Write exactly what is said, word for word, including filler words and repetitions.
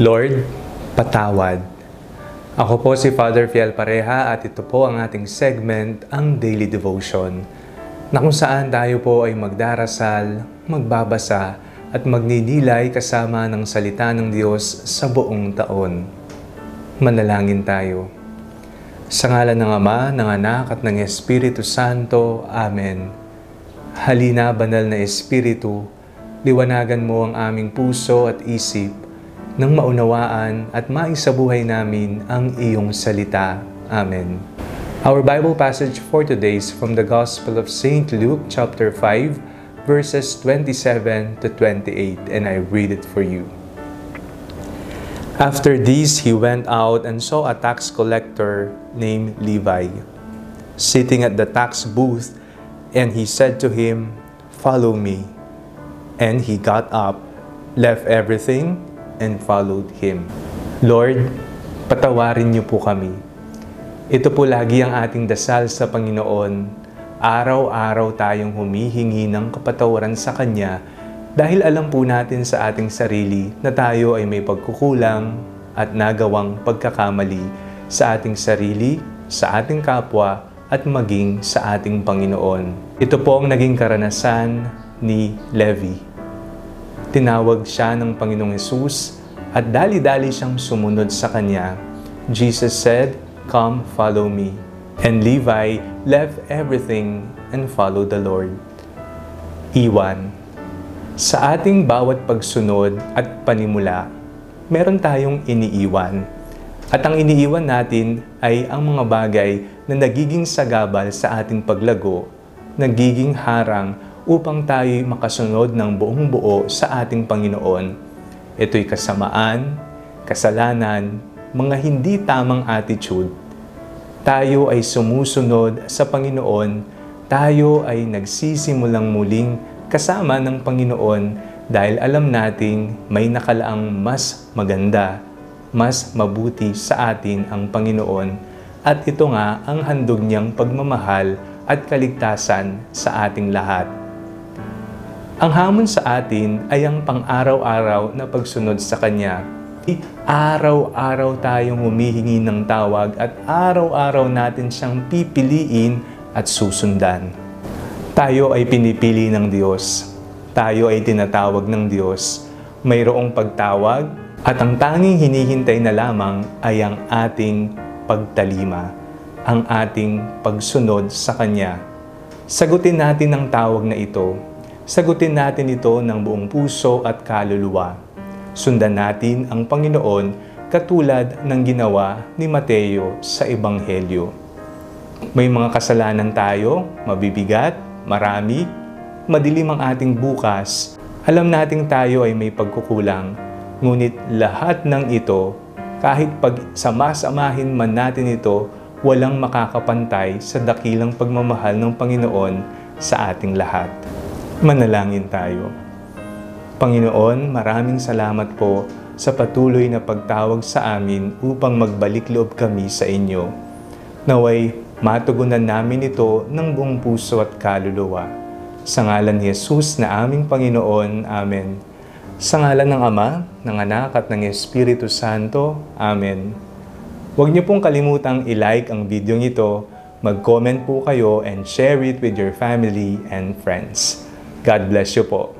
Lord, patawad. Ako po si Father Fiel Pareha at ito po ang ating segment, ang Daily Devotion, na kung saan tayo po ay magdarasal, magbabasa, at magninilay kasama ng salita ng Diyos sa buong taon. Manalangin tayo. Sa ngalan ng Ama, ng Anak, at ng Espiritu Santo. Amen. Halina, Banal na Espiritu, liwanagan mo ang aming puso at isip, nang maunawaan at maisabuhay namin ang iyong salita. Amen. Our Bible passage for today is from the Gospel of Saint Luke chapter five, verses twenty-seven to twenty-eight, and I read it for you. After this, he went out and saw a tax collector named Levi, sitting at the tax booth, and he said to him, "Follow me." And he got up, left everything, and followed him. Lord, patawarin niyo po kami. Ito po lagi ang ating dasal sa Panginoon. Araw-araw tayong humihingi ng kapatawaran sa Kanya dahil alam po natin sa ating sarili na tayo ay may pagkukulang at nagawang pagkakamali sa ating sarili, sa ating kapwa, at maging sa ating Panginoon. Ito po ang naging karanasan ni Levi. Tinawag siya ng Panginoong Hesus at dali-dali siyang sumunod sa Kanya. Jesus said, "Come, follow me." And Levi left everything and followed the Lord. Iwan. Sa ating bawat pagsunod at panimula, meron tayong iniiwan. At ang iniiwan natin ay ang mga bagay na nagiging sagabal sa ating paglago, nagiging harang, upang tayo'y makasunod ng buong buo sa ating Panginoon. Ito'y kasamaan, kasalanan, mga hindi tamang attitude. Tayo ay sumusunod sa Panginoon, tayo ay nagsisimulang muling kasama ng Panginoon dahil alam nating may nakalaang mas maganda, mas mabuti sa atin ang Panginoon, at ito nga ang handog niyang pagmamahal at kaligtasan sa ating lahat. Ang hamon sa atin ay ang pang-araw-araw na pagsunod sa Kanya. Araw-araw tayong humihingi ng tawag at araw-araw natin siyang pipiliin at susundan. Tayo ay pinipili ng Diyos. Tayo ay tinatawag ng Diyos. Mayroong pagtawag at ang tanging hinihintay na lamang ay ang ating pagtalima, ang ating pagsunod sa Kanya. Sagutin natin ang tawag na ito. Sagutin natin ito ng buong puso at kaluluwa. Sundan natin ang Panginoon katulad ng ginawa ni Mateo sa Ebanghelyo. May mga kasalanan tayo, mabibigat, marami, madilim ang ating bukas. Alam nating tayo ay may pagkukulang, ngunit lahat ng ito, kahit pagsamasamahin man natin ito, walang makakapantay sa dakilang pagmamahal ng Panginoon sa ating lahat. Manalangin tayo. Panginoon, maraming salamat po sa patuloy na pagtawag sa amin upang magbalik loob kami sa Inyo. Naway, matugunan namin ito ng buong puso at kaluluwa. Sa ngalan ni Hesus na aming Panginoon, amen. Sa ngalan ng Ama, ng Anak, at ng Espiritu Santo, amen. Huwag niyo pong kalimutang i-like ang video nito, mag-comment po kayo, and share it with your family and friends. God bless you po.